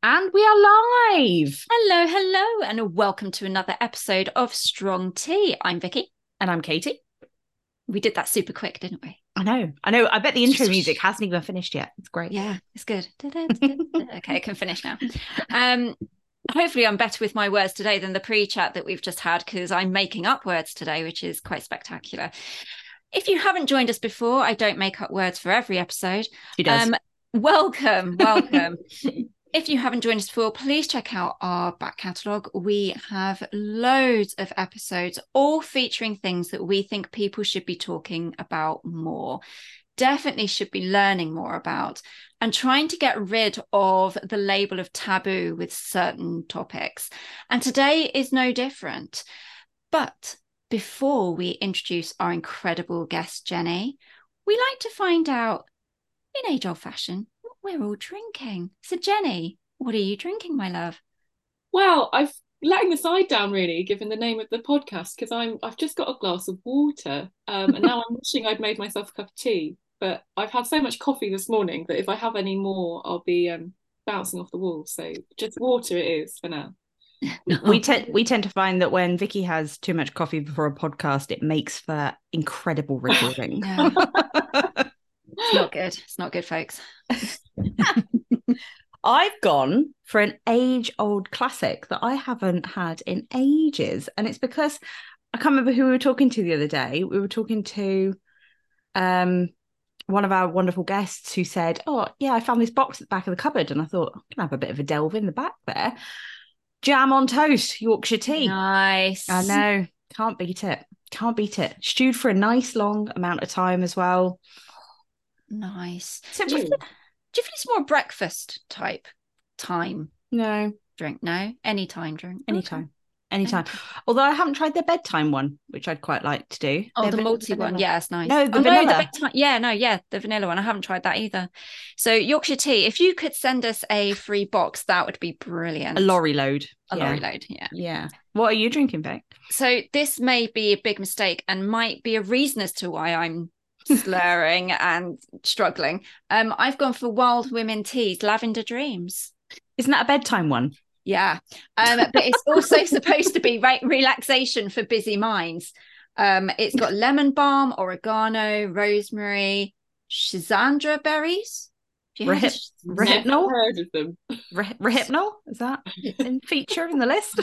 And we are live. Hello, hello, and welcome to another episode of Strong Tea. I'm Vicky. And I'm Katie. We did that super quick, didn't we? I know. I bet the intro music hasn't even finished yet. It's great. Yeah, it's good. Okay, I can finish now. Hopefully I'm better with my words today than the pre-chat that we've just had, because I'm making up words today, which is quite spectacular. If you haven't joined us before, I don't make up words for every episode. She does. Welcome. If you haven't joined us before, please check out our back catalogue. We have loads of episodes, all featuring things that we think people should be talking about more, definitely should be learning more about, and trying to get rid of the label of taboo with certain topics. And today is no different. But before we introduce our incredible guest, Jenny, we like to find out, in age-old fashion, we're all drinking. So Jenny, what are you drinking, my love? Well, I'm letting the side down, really, given the name of the podcast, because I've just got a glass of water, and now I'm wishing I'd made myself a cup of tea. But I've had so much coffee this morning that if I have any more, I'll be bouncing off the wall. So just water it is for now. We tend to find that when Vicky has too much coffee before a podcast, it makes for incredible recording. It's not good. It's not good, folks. I've gone for an age-old classic that I haven't had in ages. And it's because I can't remember who we were talking to the other day. We were talking to one of our wonderful guests who said, oh, yeah, I found this box at the back of the cupboard. And I thought, I'm going to have a bit of a delve in the back there. Jam on toast, Yorkshire tea. Nice. I know. Can't beat it. Can't beat it. Stewed for a nice long amount of time as well. Nice. So do you feel it's more breakfast type time? No. Drink? No. Anytime drink. Anytime. Anytime. Although I haven't tried their bedtime one, which I'd quite like to do. Oh, the multi one. Yeah, it's nice. No, the vanilla. No, the bedtime. Yeah, no, yeah, the vanilla one. I haven't tried that either. So Yorkshire tea, if you could send us a free box, that would be brilliant. A lorry load. Yeah. Yeah. What are you drinking, Vic? So this may be a big mistake and might be a reason as to why I'm slurring and struggling. I've gone for Wild Women Teas, Lavender Dreams. Isn't that a bedtime one? Yeah. But it's also supposed to be relaxation for busy minds. It's got lemon balm, oregano, rosemary, schizandra berries. Rehypnol? Heard of them. Rehypnol? Is that in feature in the list?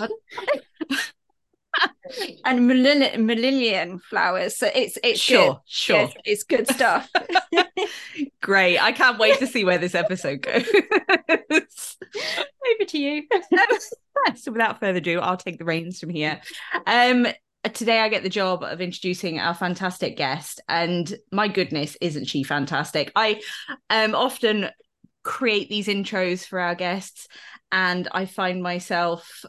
And Myleene flowers. So it's sure. It's good stuff. Great. I can't wait to see where this episode goes. Over to you. So without further ado, I'll take the reins from here. Today I get the job of introducing our fantastic guest, and my goodness, isn't she fantastic? I often create these intros for our guests, and I find myself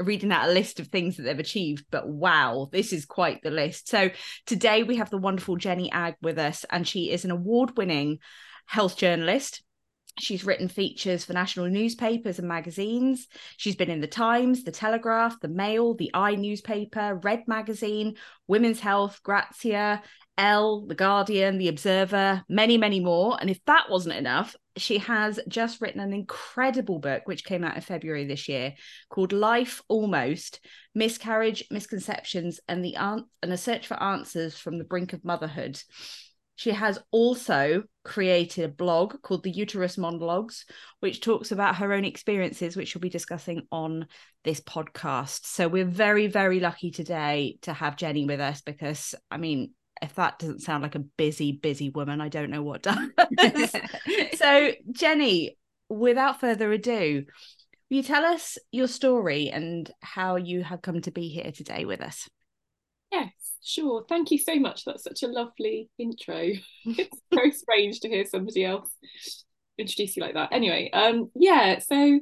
reading out a list of things that they've achieved, but wow, this is quite the list. So today we have the wonderful Jenny Agg with us, and she is an award-winning health journalist. She's written features for national newspapers and magazines. She's been in The Times, The Telegraph, The Mail, The Eye newspaper, Red magazine, Women's Health, Grazia, ELLE, The Guardian, The Observer, many, many more. And if that wasn't enough, she has just written an incredible book, which came out in February this year, called Life, Almost, Miscarriage, Misconceptions, and a Search for Answers from the Brink of Motherhood. She has also created a blog called The Uterus Monologues, which talks about her own experiences, which we'll be discussing on this podcast. So we're very, very lucky today to have Jenny with us, because, I mean, if that doesn't sound like a busy, busy woman, I don't know what does. So, Jenny, without further ado, will you tell us your story and how you have come to be here today with us? Yes, sure. Thank you so much. That's such a lovely intro. It's so strange to hear somebody else introduce you like that. Anyway, so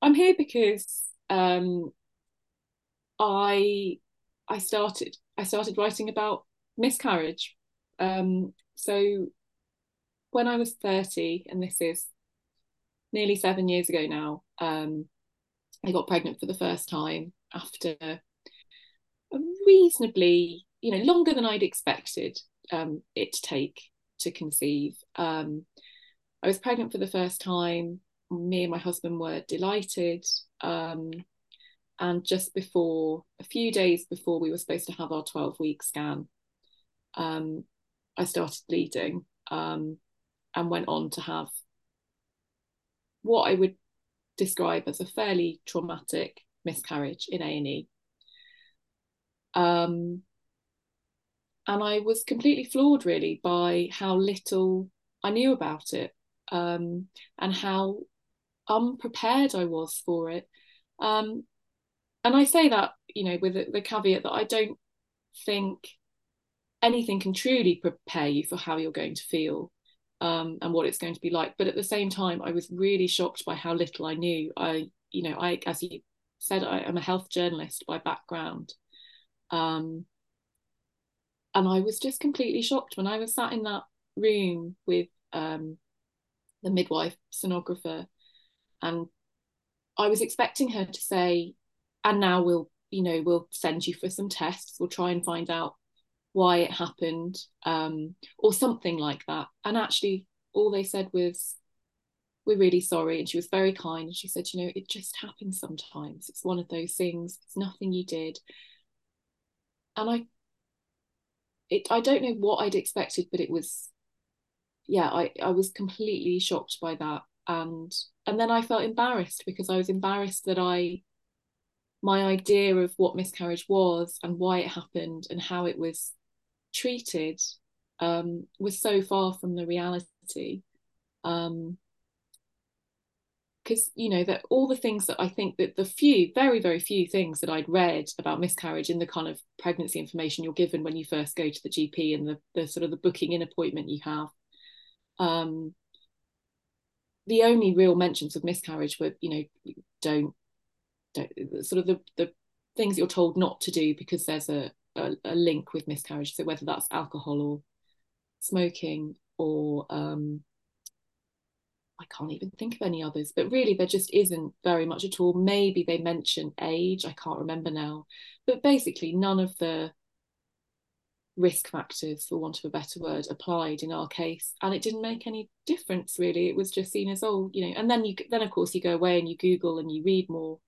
I'm here because I started writing about miscarriage. So when I was 30, and this is nearly 7 years ago now, I got pregnant for the first time after a reasonably, longer than I'd expected it to take to conceive. I was pregnant for the first time me and my husband were delighted. And just before, a few days before we were supposed to have our 12-week scan, I started bleeding, and went on to have what I would describe as a fairly traumatic miscarriage in A&E. And I was completely floored, really, by how little I knew about it, and how unprepared I was for it. And I say that, you know, with the caveat that I don't think anything can truly prepare you for how you're going to feel, and what it's going to be like. But at the same time, I was really shocked by how little I knew. I, as you said, I am a health journalist by background. And I was just completely shocked when I was sat in that room with the midwife sonographer, and I was expecting her to say, and now we'll send you for some tests, we'll try and find out why it happened, or something like that. And actually all they said was, we're really sorry. And she was very kind, and she said, you know, it just happens sometimes, it's one of those things, it's nothing you did. And I don't know what I'd expected, but it was, yeah, I was completely shocked by that. And then I felt embarrassed, because I was embarrassed that my idea of what miscarriage was and why it happened and how it was treated was so far from the reality. 'Cause, you know, that all the things that I think that the few, very, very few things that I'd read about miscarriage in the kind of pregnancy information you're given when you first go to the GP and the sort of the booking in appointment you have, the only real mentions of miscarriage were, you know, don't sort of the things you're told not to do because there's a link with miscarriage. So whether that's alcohol or smoking or I can't even think of any others, but really there just isn't very much at all. Maybe they mention age, I can't remember now, but basically none of the risk factors, for want of a better word, applied in our case, and it didn't make any difference, really. It was just seen as, oh, you know. And then of course you go away and you Google and you read more,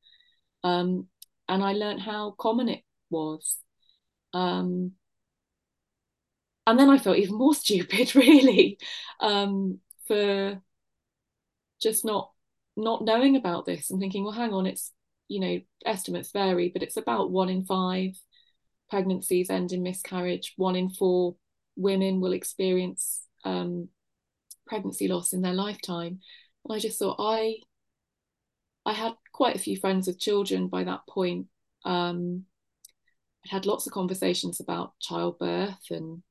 and I learned how common it was, and then I felt even more stupid, really, for just not knowing about this and thinking, well, hang on, it's, you know, estimates vary, but it's about 1 in 5 pregnancies end in miscarriage, 1 in 4 women will experience pregnancy loss in their lifetime. And I just thought, I had quite a few friends with children by that point. I'd had lots of conversations about childbirth and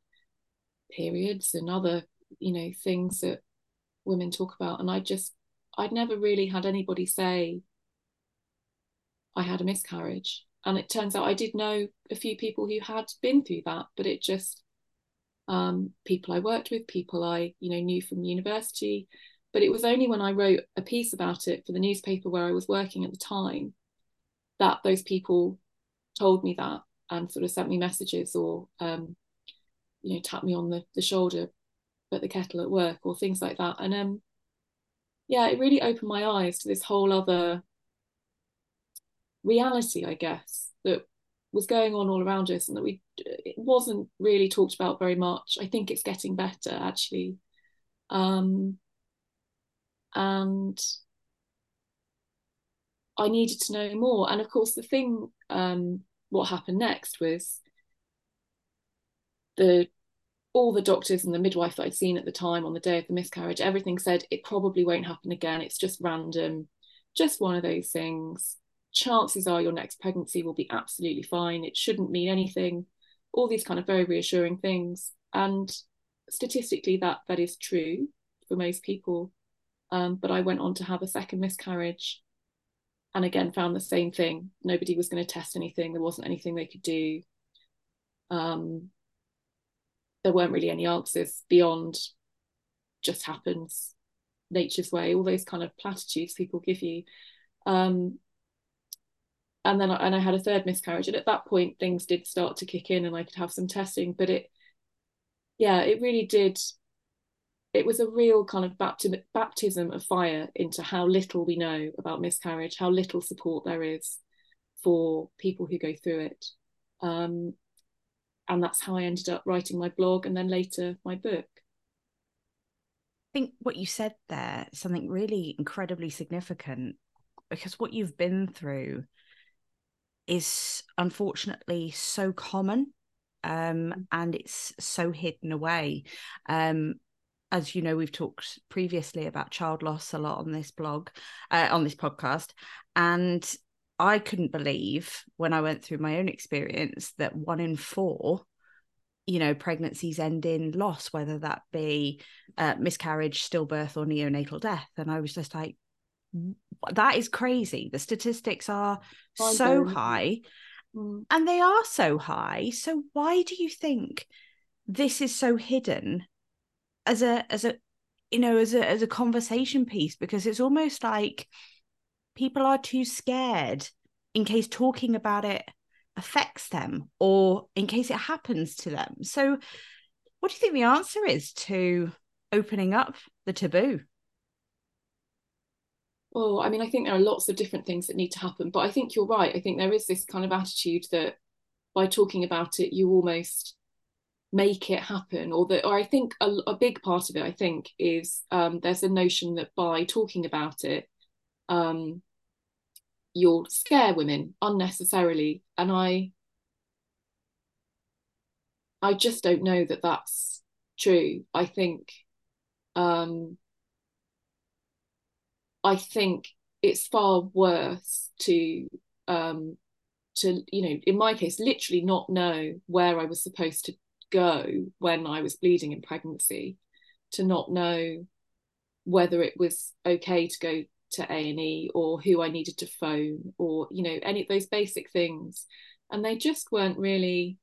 periods and other, you know, things that women talk about, and I'd never really had anybody say I had a miscarriage. And it turns out I did know a few people who had been through that, but it just, people I worked with, people I, you know, knew from university. But it was only when I wrote a piece about it for the newspaper where I was working at the time that those people told me that and sort of sent me messages or, you know, tapped me on the shoulder at the kettle at work or things like that. And yeah, it really opened my eyes to this whole other reality, I guess, that was going on all around us, and that it wasn't really talked about very much. I think it's getting better, actually. And I needed to know more. And of course the thing, what happened next was all the doctors and the midwife that I'd seen at the time on the day of the miscarriage, everything said it probably won't happen again. It's just random, just one of those things. Chances are your next pregnancy will be absolutely fine. It shouldn't mean anything. All these kind of very reassuring things. And statistically that is true for most people. But I went on to have a second miscarriage and again found the same thing. Nobody was going to test anything. There wasn't anything they could do. There weren't really any answers beyond just happens, nature's way, all those kind of platitudes people give you. And then I had a third miscarriage, and at that point things did start to kick in and I could have some testing, but it really did it was a real kind of baptism of fire into how little we know about miscarriage, how little support there is for people who go through it. And that's how I ended up writing my blog and then later my book. I think what you said there, something really incredibly significant, because what you've been through is unfortunately so common, and it's so hidden away. As you know, we've talked previously about child loss a lot on this blog, on this podcast, and I couldn't believe when I went through my own experience that 1 in 4, you know, pregnancies end in loss, whether that be miscarriage, stillbirth, or neonatal death. And I was just like, that is crazy. The statistics are so high, and they are so high. So why do you think this is so hidden as a conversation piece? Because it's almost like people are too scared in case talking about it affects them or in case it happens to them. So what do you think the answer is to opening up the taboo? Well, I mean, I think there are lots of different things that need to happen, but I think you're right. I think there is this kind of attitude that by talking about it, you almost make it happen, or I think a big part of it, I think, is there's a notion that by talking about it, you'll scare women unnecessarily. And I just don't know that that's true. I think it's far worse to, you know, in my case, literally not know where I was supposed to go when I was bleeding in pregnancy, to not know whether it was okay to go to A&E or who I needed to phone, or, you know, any of those basic things. And they just weren't really,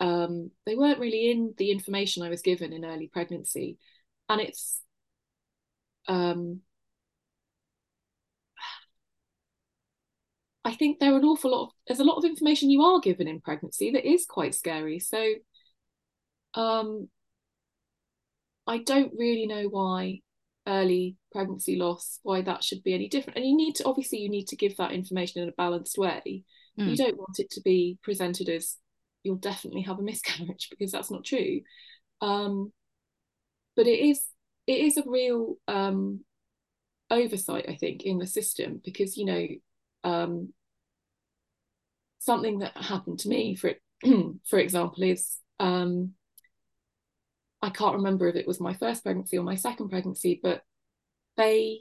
in the information I was given in early pregnancy. And it's, I think there's a lot of information you are given in pregnancy that is quite scary. So I don't really know why early pregnancy loss, why that should be any different. And you need to give that information in a balanced way. You don't want it to be presented as you'll definitely have a miscarriage, because that's not true. But it is a real oversight, I think, in the system, because, you know, something that happened to me, for example, is I can't remember if it was my first pregnancy or my second pregnancy, but they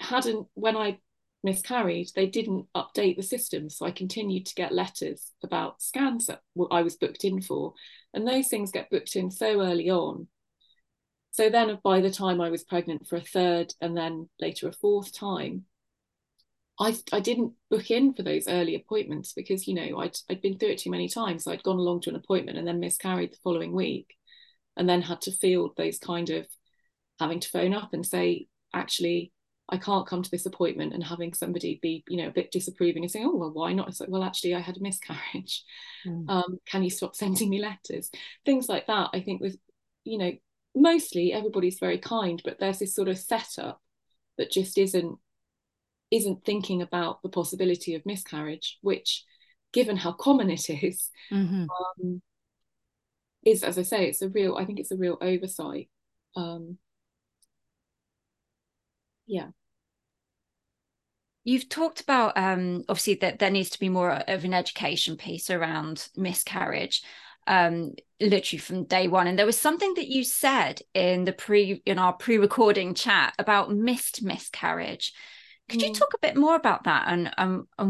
hadn't, when I miscarried, they didn't update the system. So I continued to get letters about scans that I was booked in for. And those things get booked in so early on. So then by the time I was pregnant for a third and then later a fourth time, I didn't book in for those early appointments because, you know, I'd been through it too many times. So I'd gone along to an appointment and then miscarried the following week, and then had to field those kind of having to phone up and say, actually, I can't come to this appointment, and having somebody be, you know, a bit disapproving and saying, oh, well, why not? It's like, well, actually, I had a miscarriage. Can you stop sending me letters? Things like that. I think with, you know, mostly everybody's very kind, but there's this sort of setup that just isn't thinking about the possibility of miscarriage, which, given how common it is, is, as I say, I think it's a real oversight. Yeah. You've talked about, obviously, that there needs to be more of an education piece around miscarriage, literally from day one. And there was something that you said in our pre-recording chat about missed miscarriage. Could you talk a bit more about that and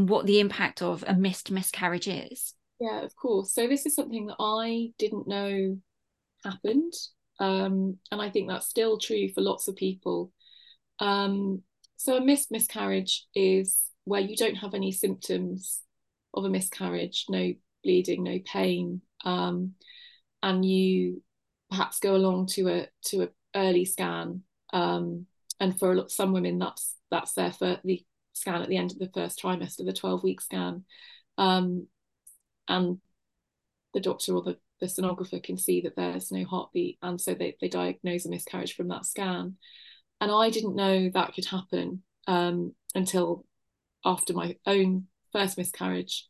what the impact of a missed miscarriage is? Yeah, of course. So this is something that I didn't know happened. And I think that's still true for lots of people. So a missed miscarriage is where you don't have any symptoms of a miscarriage, no bleeding, no pain. And you perhaps go along to a early scan. And for some women, that's there for the scan at the end of the first trimester, the 12-week scan. And the doctor or the the sonographer can see that there's no heartbeat, and so they diagnose a miscarriage from that scan. And I didn't know that could happen until after my own first miscarriage,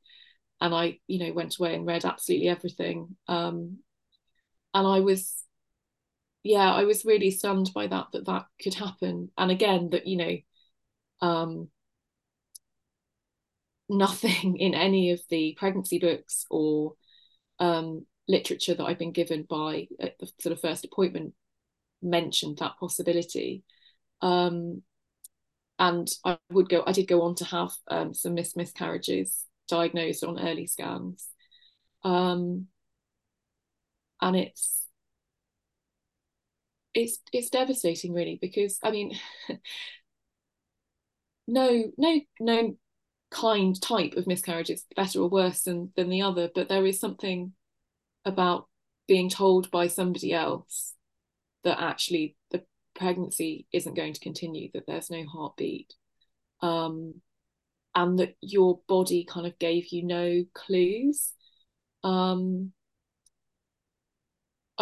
and I, you know, went away and read absolutely everything. And I was, yeah, I was really stunned by that, that could happen. And again, that, you know, nothing in any of the pregnancy books or literature that I've been given by at the sort of first appointment mentioned that possibility. And I would go, I did go on to have some miscarriages diagnosed on early scans. And it's devastating, really, because I mean, no kind type of miscarriage is better or worse than the other, but there is something about being told by somebody else that actually the pregnancy isn't going to continue, that there's no heartbeat, and that your body kind of gave you no clues.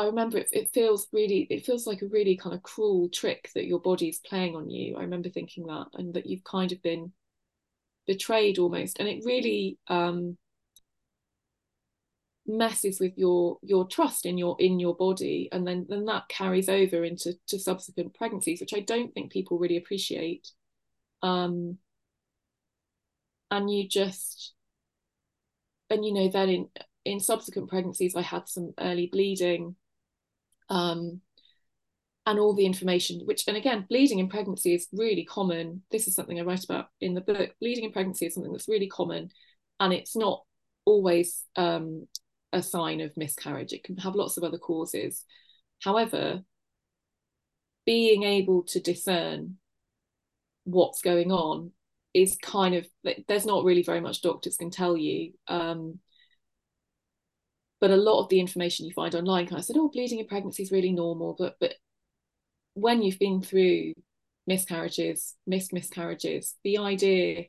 I remember it feels like a really kind of cruel trick that your body's playing on you. I remember thinking that, and that you've kind of been betrayed almost, and it really messes with your trust in your body, and then that carries over into subsequent pregnancies, which I don't think people really appreciate. And you just, and you know, then in subsequent pregnancies I had some early bleeding, and all the information, which, and again, bleeding in pregnancy is really common. This is something I write about in the book. Bleeding in pregnancy is something that's really common, and it's not always a sign of miscarriage. It can have lots of other causes. However, being able to discern what's going on is kind of, there's not really very much doctors can tell you, but a lot of the information you find online kind of said, oh, bleeding in pregnancy is really normal, but when you've been through miscarriages, missed miscarriages, the idea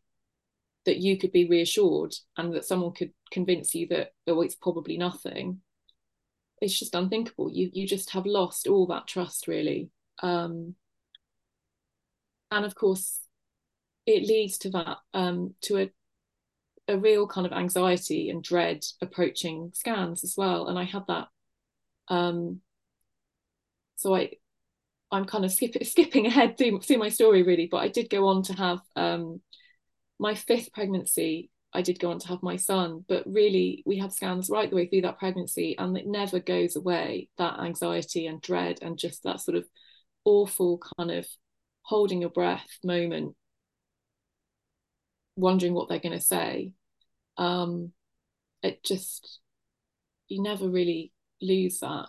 that you could be reassured and that someone could convince you that, oh, it's probably nothing, it's just unthinkable. You just have lost all that trust, really. And of course it leads to that, to a real kind of anxiety and dread approaching scans as well. And I had that, so I'm kind of skipping ahead through my story, really, but I did go on to have my fifth pregnancy. I did go on to have my son, but really we had scans right the way through that pregnancy, and it never goes away, that anxiety and dread and just that sort of awful kind of holding your breath moment, wondering what they're going to say. It just, you never really lose that.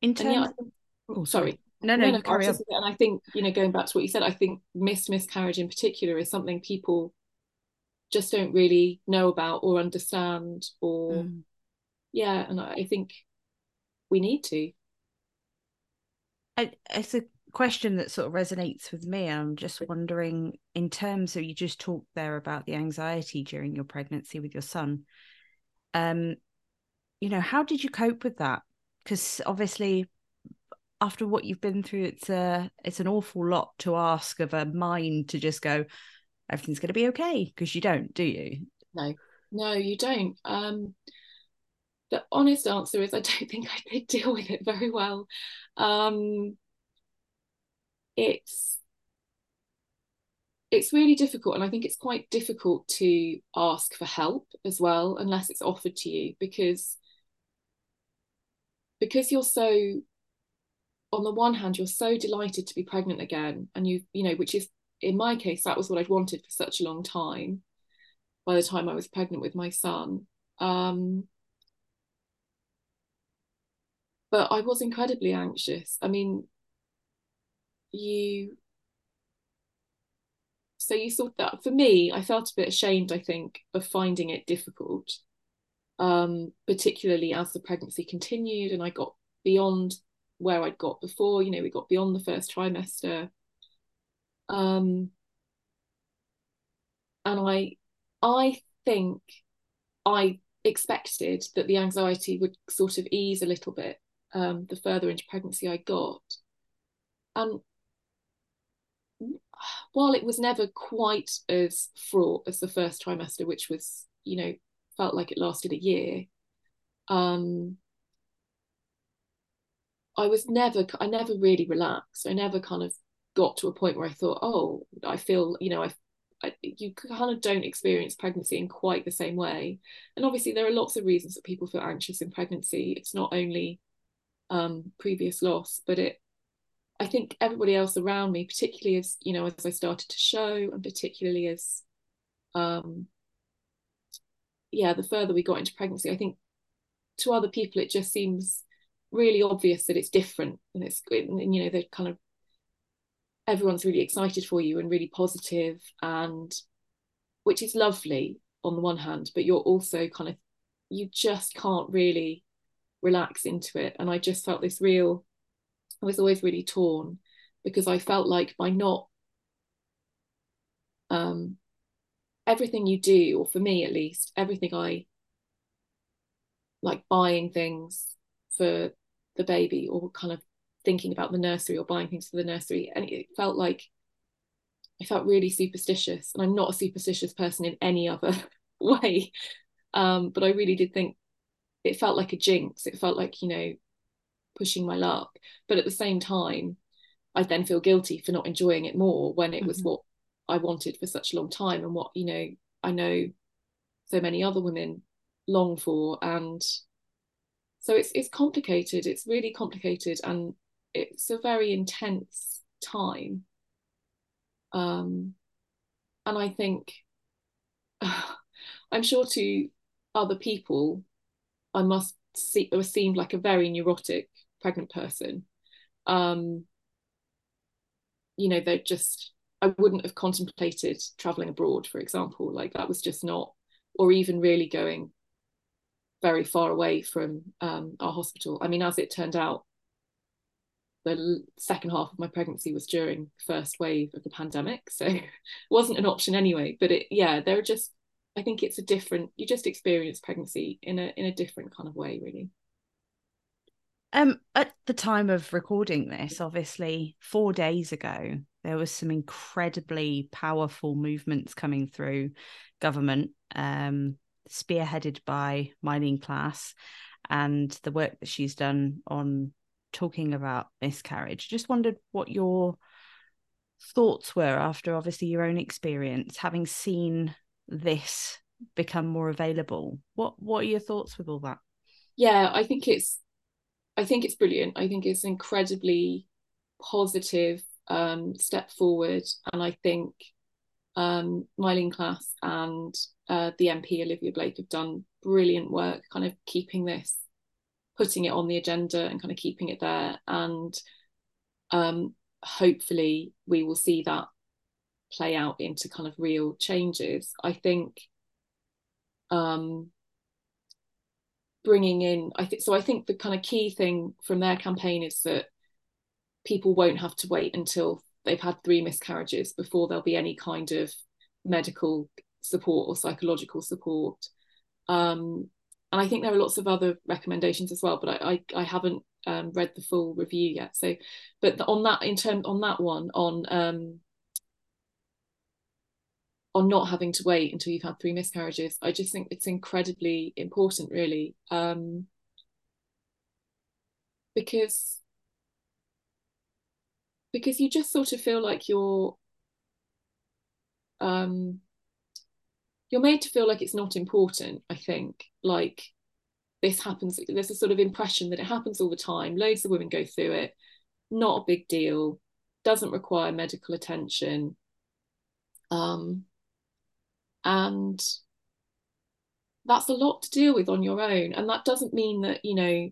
In terms, yeah, sorry. No, carry on. And I think, you know, going back to what you said, I think miscarriage in particular is something people just don't really know about or understand, or yeah, and I think we need to. It's a question that sort of resonates with me. I'm just wondering, in terms of, you just talked there about the anxiety during your pregnancy with your son. You know, how did you cope with that? Because obviously, after what you've been through, it's an awful lot to ask of a mind to just go, everything's going to be okay, because you don't, do you? No, you don't. The honest answer is I don't think I did deal with it very well. It's really difficult, and I think it's quite difficult to ask for help as well, unless it's offered to you, because you're so, on the one hand, you're so delighted to be pregnant again, and you know, which is, in my case, that was what I'd wanted for such a long time by the time I was pregnant with my son. But I was incredibly anxious. I mean, you thought that, for me, I felt a bit ashamed, I think, of finding it difficult. Particularly as the pregnancy continued and I got beyond where I'd got before, you know, we got beyond the first trimester. And I think I expected that the anxiety would sort of ease a little bit the further into pregnancy I got. And while it was never quite as fraught as the first trimester, which was, you know, felt like it lasted a year, I never really relaxed. I never kind of got to a point where I thought, oh, I feel, you know, you kind of don't experience pregnancy in quite the same way. And obviously there are lots of reasons that people feel anxious in pregnancy. It's not only previous loss, but I think everybody else around me, particularly as, you know, as I started to show, and particularly as the further we got into pregnancy, I think to other people it just seems really obvious that it's different, and it's, and, you know, they're kind of, everyone's really excited for you and really positive, and which is lovely on the one hand, but you're also kind of, you just can't really relax into it. And I just felt this real, I was always really torn, because I felt like by not, everything you do, or for me at least, everything I, like buying things for the baby, or kind of thinking about the nursery, or buying things for the nursery, and it felt like, I felt really superstitious, and I'm not a superstitious person in any other way, but I really did think it felt like a jinx. It felt like, you know, pushing my luck. But at the same time, I then feel guilty for not enjoying it more, when it was what I wanted for such a long time, and what, you know, I know so many other women long for. And so it's complicated. It's really complicated, and it's a very intense time. And I think I'm sure to other people I must seemed like a very neurotic pregnant person. You know, they're just, I wouldn't have contemplated traveling abroad, for example. Like, that was just not, or even really going very far away from our hospital. I mean, as it turned out, the second half of my pregnancy was during the first wave of the pandemic, so it wasn't an option anyway. But it, yeah, there are just, I think it's a different, you just experience pregnancy in a different kind of way, really. At the time of recording this, obviously 4 days ago, there was some incredibly powerful movements coming through government, spearheaded by Myleene Klass, and the work that she's done on talking about miscarriage. Just wondered what your thoughts were after, obviously, your own experience, having seen this become more available. What are your thoughts with all that? Yeah, I think it's brilliant. I think it's an incredibly positive step forward, and I think Myleene Klass and the MP Olivia Blake have done brilliant work kind of keeping this, putting it on the agenda and kind of keeping it there. And hopefully we will see that play out into kind of real changes. I think I think the kind of key thing from their campaign is that people won't have to wait until they've had 3 miscarriages before there'll be any kind of medical support or psychological support. And I think there are lots of other recommendations as well, but I haven't read the full review yet. So, but on not having to wait until you've had 3 miscarriages, I just think it's incredibly important, really, because you just sort of feel like you're made to feel like it's not important. I think, like, this happens, there's a sort of impression that it happens all the time, loads of women go through it, not a big deal, doesn't require medical attention, and that's a lot to deal with on your own. And that doesn't mean that, you know,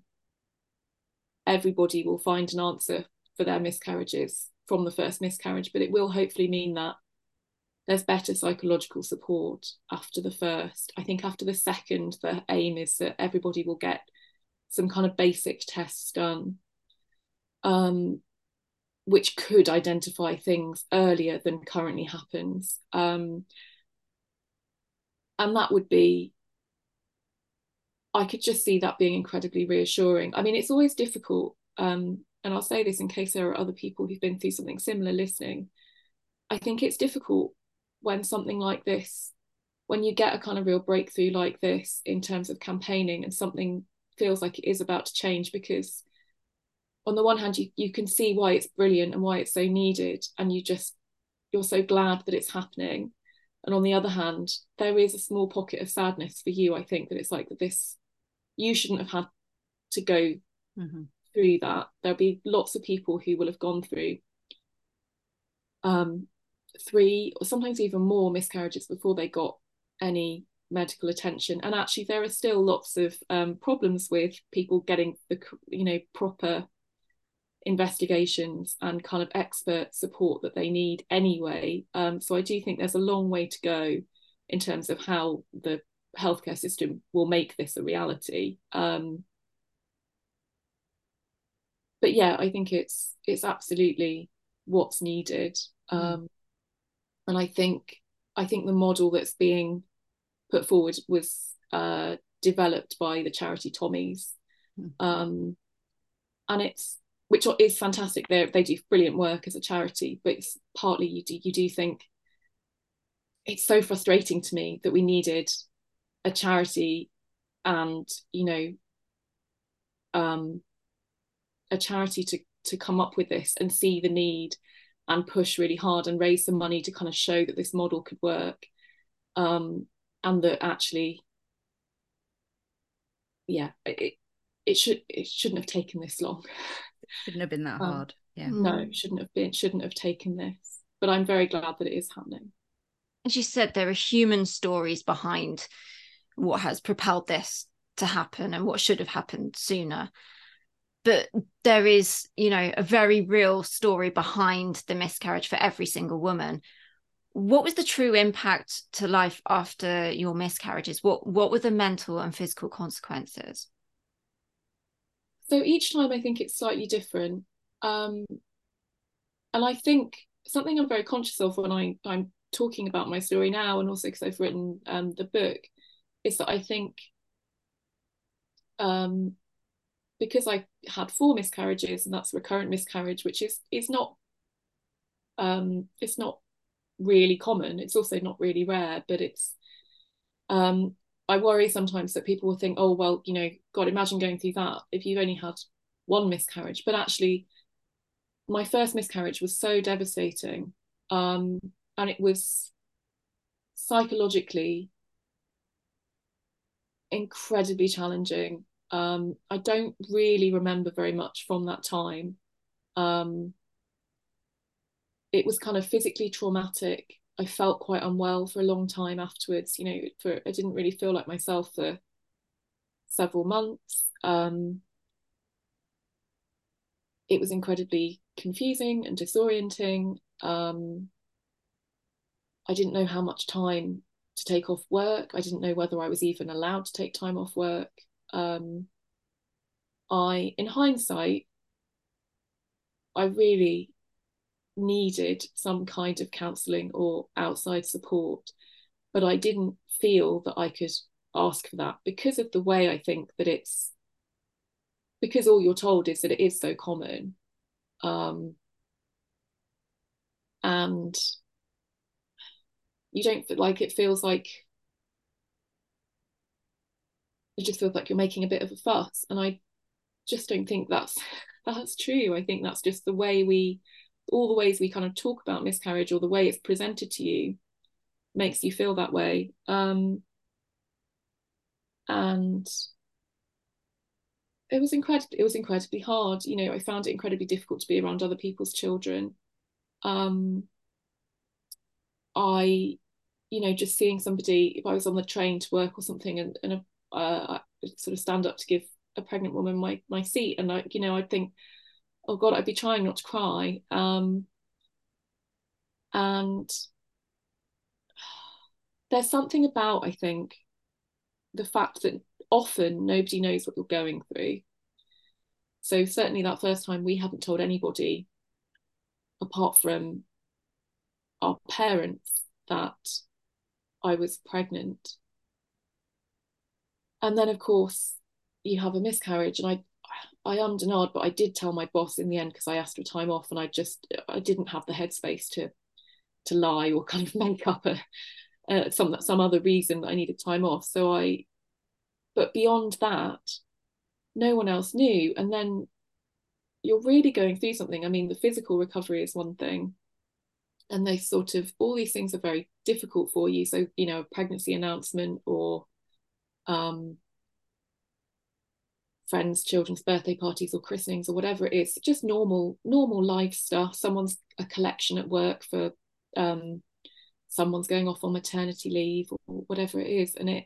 everybody will find an answer for their miscarriages from the first miscarriage, but it will hopefully mean that there's better psychological support after the first. I think after the second, the aim is that everybody will get some kind of basic tests done, which could identify things earlier than currently happens. And that would be I could just see that being incredibly reassuring. I mean, it's always difficult, and I'll say this in case there are other people who've been through something similar listening. I think it's difficult when something like this, when you get a kind of real breakthrough like this in terms of campaigning, and something feels like it is about to change, because on the one hand, you can see why it's brilliant and why it's so needed, and you're so glad that it's happening. And on the other hand, there is a small pocket of sadness for you, I think, that it's like that this, you shouldn't have had to go through that. There'll be lots of people who will have gone through 3 or sometimes even more miscarriages before they got any medical attention. And actually there are still lots of problems with people getting the, you know, proper investigations and kind of expert support that they need anyway. So I do think there's a long way to go in terms of how the healthcare system will make this a reality. But yeah, I think it's absolutely what's needed. And I think the model that's being put forward was developed by the charity Tommies, and it's, which is fantastic. They do brilliant work as a charity, but it's partly you do think it's so frustrating to me that we needed a charity and, you know, a charity to come up with this and see the need and push really hard and raise some money to kind of show that this model could work, and that actually, yeah, it shouldn't have taken this long. It shouldn't have been that hard. Yeah. No, it shouldn't have taken this. But I'm very glad that it is happening. As you said, there are human stories behind what has propelled this to happen and what should have happened sooner. But there is, you know, a very real story behind the miscarriage for every single woman. What was the true impact to life after your miscarriages? What were the mental and physical consequences? So each time I think it's slightly different. And I think something I'm very conscious of when I'm talking about my story now, and also because I've written the book, is that I think because I had 4 miscarriages, and that's recurrent miscarriage, which is not, it's not really common. It's also not really rare, but it's, I worry sometimes that people will think, oh, well, you know, God, imagine going through that if you've only had 1 miscarriage. But actually, my first miscarriage was so devastating. And it was psychologically incredibly challenging. I don't really remember very much from that time. It was kind of physically traumatic. I felt quite unwell for a long time afterwards, you know, I didn't really feel like myself for several months. It was incredibly confusing and disorienting. I didn't know how much time to take off work. I didn't know whether I was even allowed to take time off work. In hindsight, I really needed some kind of counselling or outside support, but I didn't feel that I could ask for that because of the way I think that it's, because all you're told is that it is so common. And you don't feel like, it feels like, it just feels like you're making a bit of a fuss, and I just don't think that's true. I think that's just the way all the ways we kind of talk about miscarriage, or the way it's presented to you, makes you feel that way. And it was incredibly hard. You know, I found it incredibly difficult to be around other people's children. You know, just seeing somebody, if I was on the train to work or something, and I'd sort of stand up to give a pregnant woman my seat, and like, you know, I'd think, oh God, I'd be trying not to cry. And there's something about, I think, the fact that often nobody knows what you're going through. So certainly that first time, we haven't told anybody apart from our parents that I was pregnant. And then, of course, you have a miscarriage. And I am denied, but I did tell my boss in the end, because I asked for time off, and I didn't have the headspace to lie or kind of make up some other reason that I needed time off. But beyond that, no one else knew. And then you're really going through something. I mean, the physical recovery is one thing, and they sort of, all these things are very difficult for you. So, you know, a pregnancy announcement, or friends' children's birthday parties or christenings or whatever it is, just normal life stuff. Someone's a collection at work for someone's going off on maternity leave or whatever it is, and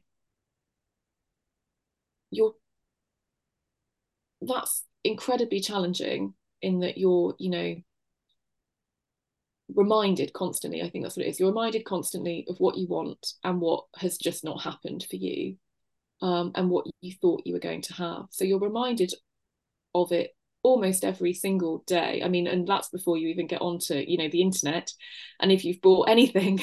that's incredibly challenging, in that you're, you know, reminded constantly, I think that's what it is, you're reminded constantly of what you want and what has just not happened for you, and what you thought you were going to have. So you're reminded of it almost every single day. I mean, and that's before you even get onto, you know, the internet. And if you've bought anything,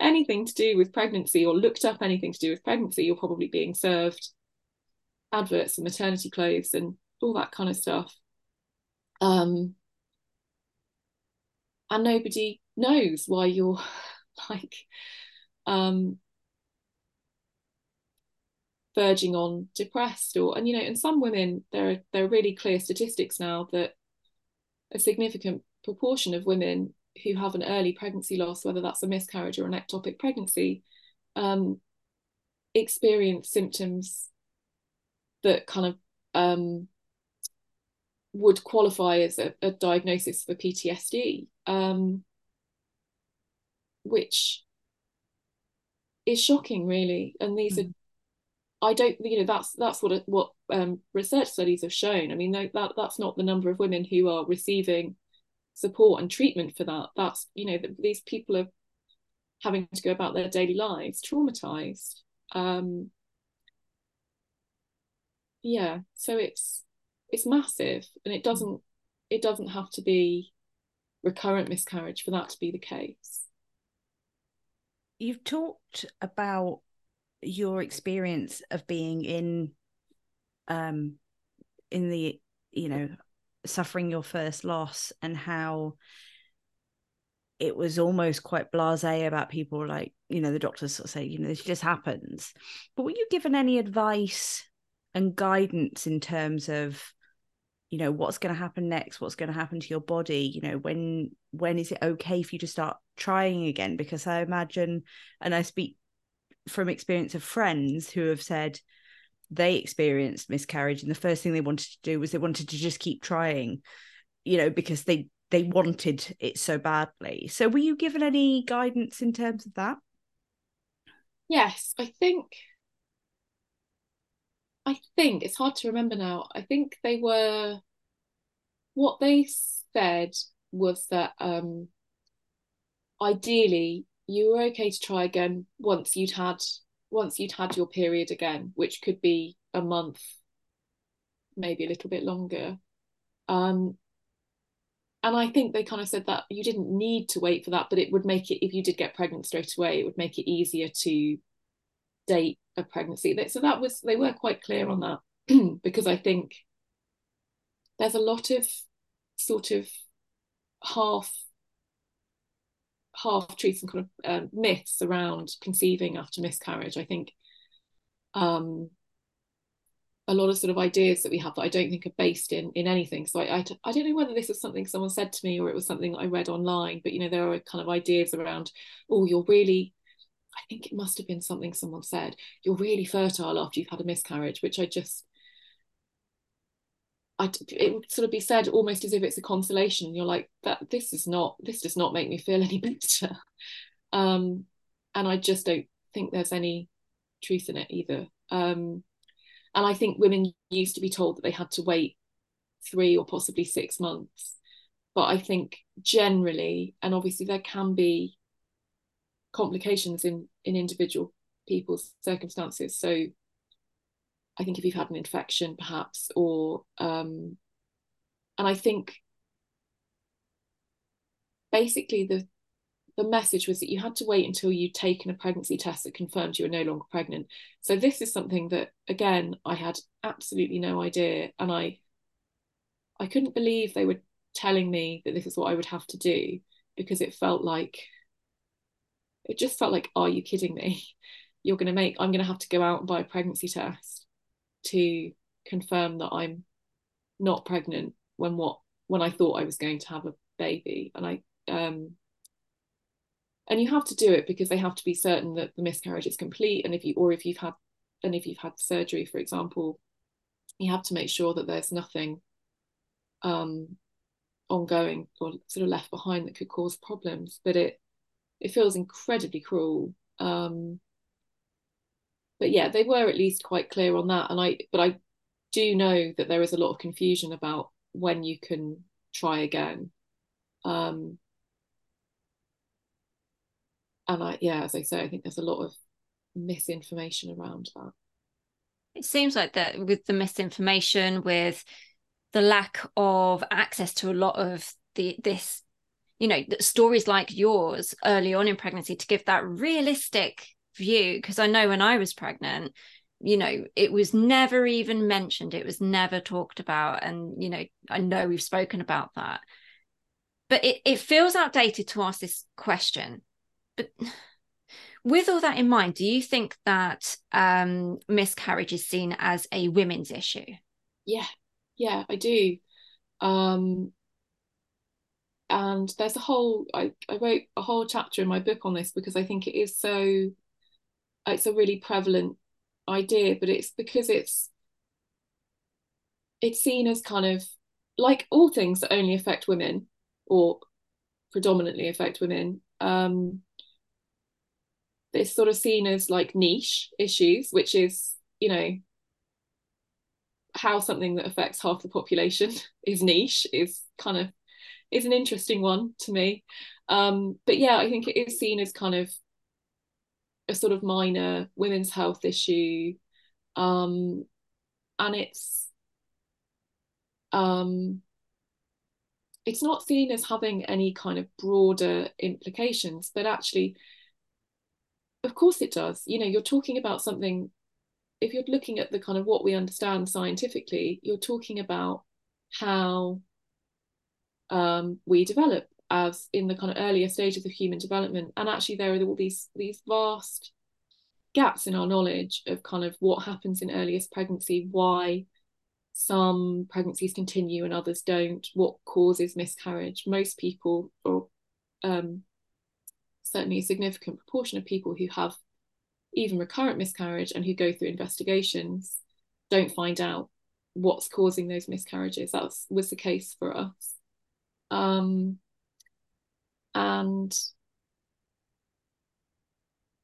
anything to do with pregnancy, or looked up anything to do with pregnancy, you're probably being served adverts and maternity clothes and all that kind of stuff. And nobody knows why you're like verging on depressed, and you know, in some women there are really clear statistics now that a significant proportion of women who have an early pregnancy loss, whether that's a miscarriage or an ectopic pregnancy, experience symptoms that kind of would qualify as a diagnosis for PTSD, which is shocking, really. And these are, I don't, you know, that's what research studies have shown. I mean, that's not the number of women who are receiving support and treatment for that. That's, you know, these people are having to go about their daily lives traumatized. Yeah, so it's massive, and it doesn't have to be recurrent miscarriage for that to be the case. You've talked about your experience of being in the, you know, suffering your first loss, and how it was almost quite blasé about people, like, you know, the doctors sort of say, you know, this just happens. But were you given any advice and guidance in terms of, you know, what's going to happen next, what's going to happen to your body, you know, when is it okay for you to start trying again? Because I imagine, and I speak from experience of friends who have said they experienced miscarriage, and the first thing they wanted to do was they wanted to just keep trying, you know, because they wanted it so badly. So were you given any guidance in terms of that? Yes, I think it's hard to remember now. I think they were, what they said was that ideally you were okay to try again once you'd had your period again, which could be a month, maybe a little bit longer. And I think they kind of said that you didn't need to wait for that, but it would make it, if you did get pregnant straight away, it would make it easier to date a pregnancy. So that was, they were quite clear on that, because I think there's a lot of sort of half truths and kind of myths around conceiving after miscarriage. I think a lot of sort of ideas that we have that I don't think are based in anything. So I don't know whether this was something someone said to me or it was something that I read online, but you know, there are kind of ideas around, oh, you're really, I think it must have been something someone said, you're really fertile after you've had a miscarriage, which it would sort of be said almost as if it's a consolation. You're like, this does not make me feel any better. And I just don't think there's any truth in it either. And I think women used to be told that they had to wait 3 or possibly 6 months. But I think generally, and obviously there can be complications in individual people's circumstances, so I think if you've had an infection perhaps, or and I think basically the the message was that you had to wait until you'd taken a pregnancy test that confirmed you were no longer pregnant. So this is something that, again, I had absolutely no idea. And I couldn't believe they were telling me that this is what I would have to do, because it felt like, it just felt like, are you kidding me? You're going to make, I'm going to have to go out and buy a pregnancy test to confirm that I'm not pregnant when I thought I was going to have a baby. And and you have to do it because they have to be certain that the miscarriage is complete. And if you've had surgery, for example, you have to make sure that there's nothing ongoing or sort of left behind that could cause problems. But it feels incredibly cruel. But yeah, they were at least quite clear on that. But I do know that there is a lot of confusion about when you can try again. As I say, I think there's a lot of misinformation around that. It seems like that with the misinformation, with the lack of access to a lot of this, you know, stories like yours early on in pregnancy to give that realistic view. Because I know when I was pregnant, you know, it was never even mentioned. It was never talked about. And, you know, I know we've spoken about that. But it feels outdated to ask this question. But with all that in mind, do you think that miscarriage is seen as a women's issue? Yeah, I do. And there's I wrote a whole chapter in my book on this, because I think it is it's a really prevalent idea, but it's because it's seen as kind of like all things that only affect women or predominantly affect women. It's sort of seen as like niche issues, which is, you know, how something that affects half the population is niche is an interesting one to me. But yeah, I think it is seen as kind of a sort of minor women's health issue. And it's not seen as having any kind of broader implications, but actually, of course it does. You know, you're talking about something, if you're looking at the kind of what we understand scientifically, you're talking about how we develop as in the kind of earlier stages of human development. And actually there are all these vast gaps in our knowledge of kind of what happens in earliest pregnancy, why some pregnancies continue and others don't, what causes miscarriage. Most people, or certainly a significant proportion of people who have even recurrent miscarriage and who go through investigations, don't find out what's causing those miscarriages. That was the case for us. And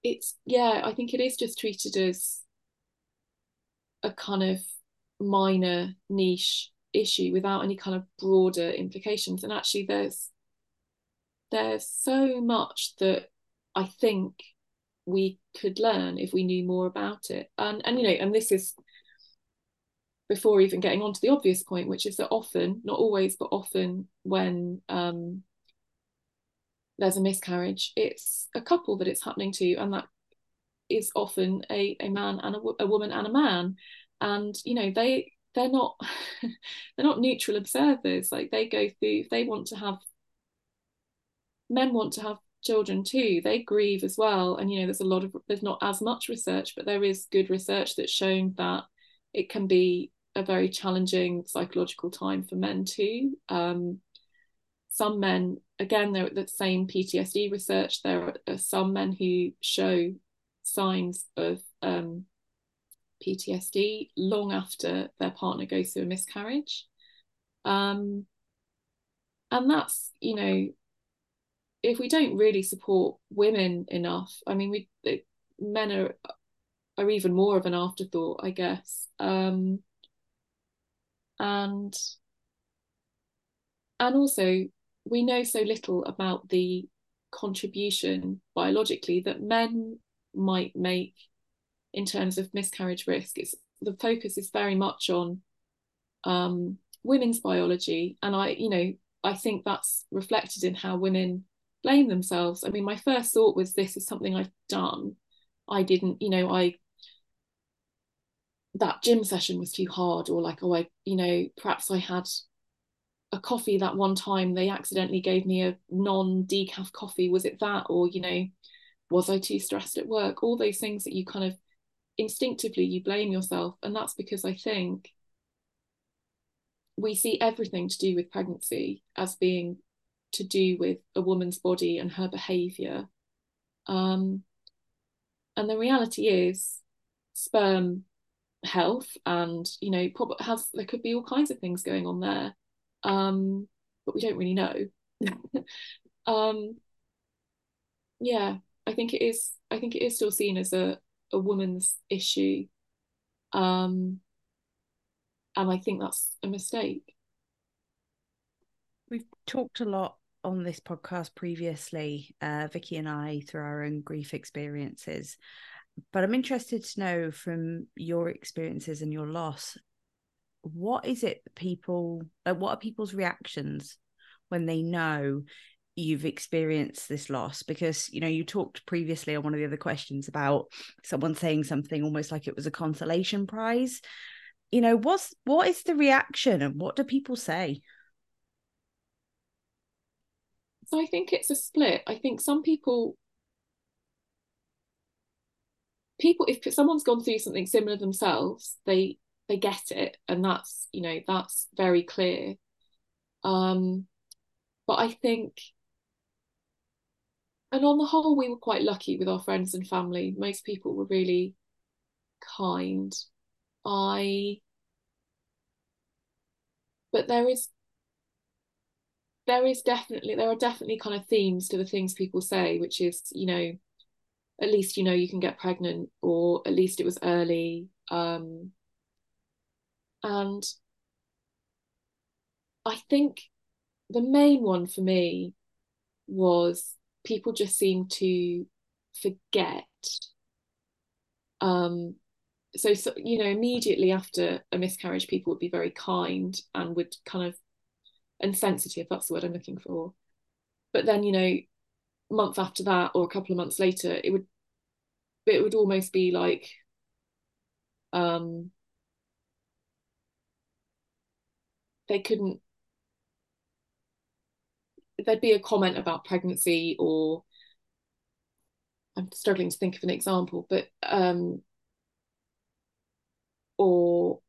it's, yeah, I think it is just treated as a kind of minor niche issue without any kind of broader implications. And actually there's so much that I think we could learn if we knew more about it. And you know, and this is before even getting on to the obvious point, which is that often, not always, but often when there's a miscarriage, it's a couple that it's happening to, and that is often a man and a woman and a man. And you know, they're not neutral observers. Like, they go through, if they want to have, men want to have children too, they grieve as well. And you know, there's not as much research, but there is good research that's shown that it can be a very challenging psychological time for men too. Some men, again, they're at the same PTSD research, there are some men who show signs of PTSD long after their partner goes through a miscarriage. And that's, you know, if we don't really support women enough, I mean, men are even more of an afterthought, I guess. And also, we know so little about the contribution biologically that men might make in terms of miscarriage risk. The focus is very much on women's biology, and I think that's reflected in how women blame themselves. I mean, my first thought was, this is something I've done. I didn't, you know, that gym session was too hard, or like, oh, perhaps I had a coffee that one time, they accidentally gave me a non-decaf coffee, was it that? Or, you know, was I too stressed at work? All those things that you kind of instinctively you blame yourself. And that's because I think we see everything to do with pregnancy as being to do with a woman's body and her behaviour. And the reality is sperm health and, you know, there could be all kinds of things going on there. But we don't really know. Yeah, I think it is still seen as a woman's issue. And I think that's a mistake. We've talked a lot on this podcast previously, Vicky and I, through our own grief experiences. But I'm interested to know from your experiences and your loss, what is it that what are people's reactions when they know you've experienced this loss? Because, you know, you talked previously on one of the other questions about someone saying something almost like it was a consolation prize. You know, what is the reaction and what do people say? So I think it's a split. I think some people, if someone's gone through something similar themselves, they get it, and that's, you know, that's very clear. But I think, and on the whole, we were quite lucky with our friends and family. Most people were really kind. But there are definitely kind of themes to the things people say, which is, you know, at least you know you can get pregnant, or at least it was early. And I think the main one for me was people just seem to forget. So, you know, immediately after a miscarriage, people would be very kind and would kind of, and sensitive, that's the word I'm looking for. But then, you know, a month after that or a couple of months later, it would almost be like, there'd be a comment about pregnancy, or I'm struggling to think of an example, but or,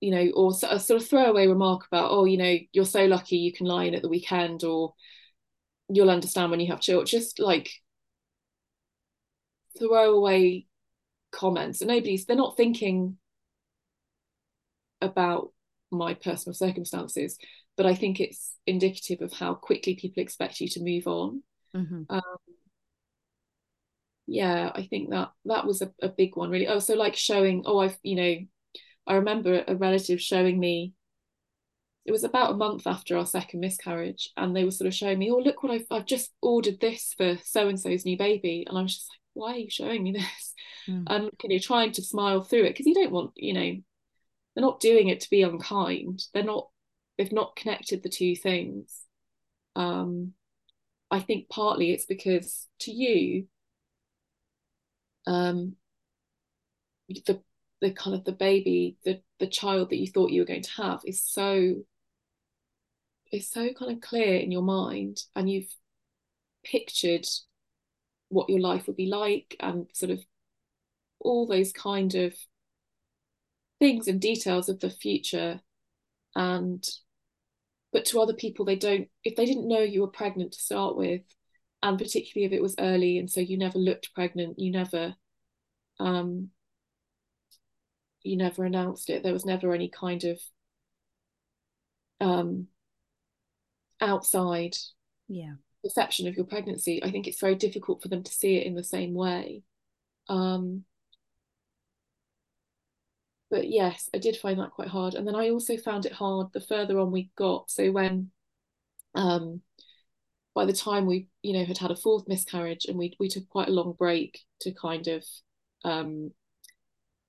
you know, or a sort of throwaway remark about, oh, you know, you're so lucky you can lie in at the weekend, or you'll understand when you have children, just like throwaway comments. And they're not thinking about my personal circumstances, but I think it's indicative of how quickly people expect you to move on. Mm-hmm. Yeah, I think that was a big one, really. Oh, so like showing, oh, I've, you know, I remember a relative showing me, it was about a month after our second miscarriage, and they were sort of showing me, oh, look what I've just ordered this for so-and-so's new baby. And I was just like, why are you showing me this? Mm. And, you know, trying to smile through it, because you don't want, you know, they're not doing it to be unkind. They've not connected the two things. I think partly it's because to you, the kind of the baby, the child that you thought you were going to have is so kind of clear in your mind, and you've pictured what your life would be like, and sort of all those kind of things and details of the future. But to other people, if they didn't know you were pregnant to start with, and particularly if it was early and so you never looked pregnant, you never announced it, there was never any kind of outside perception of your pregnancy, I think it's very difficult for them to see it in the same way. But yes, I did find that quite hard. And then I also found it hard the further on we got. So when, by the time we, you know, had a fourth miscarriage, and we took quite a long break to kind of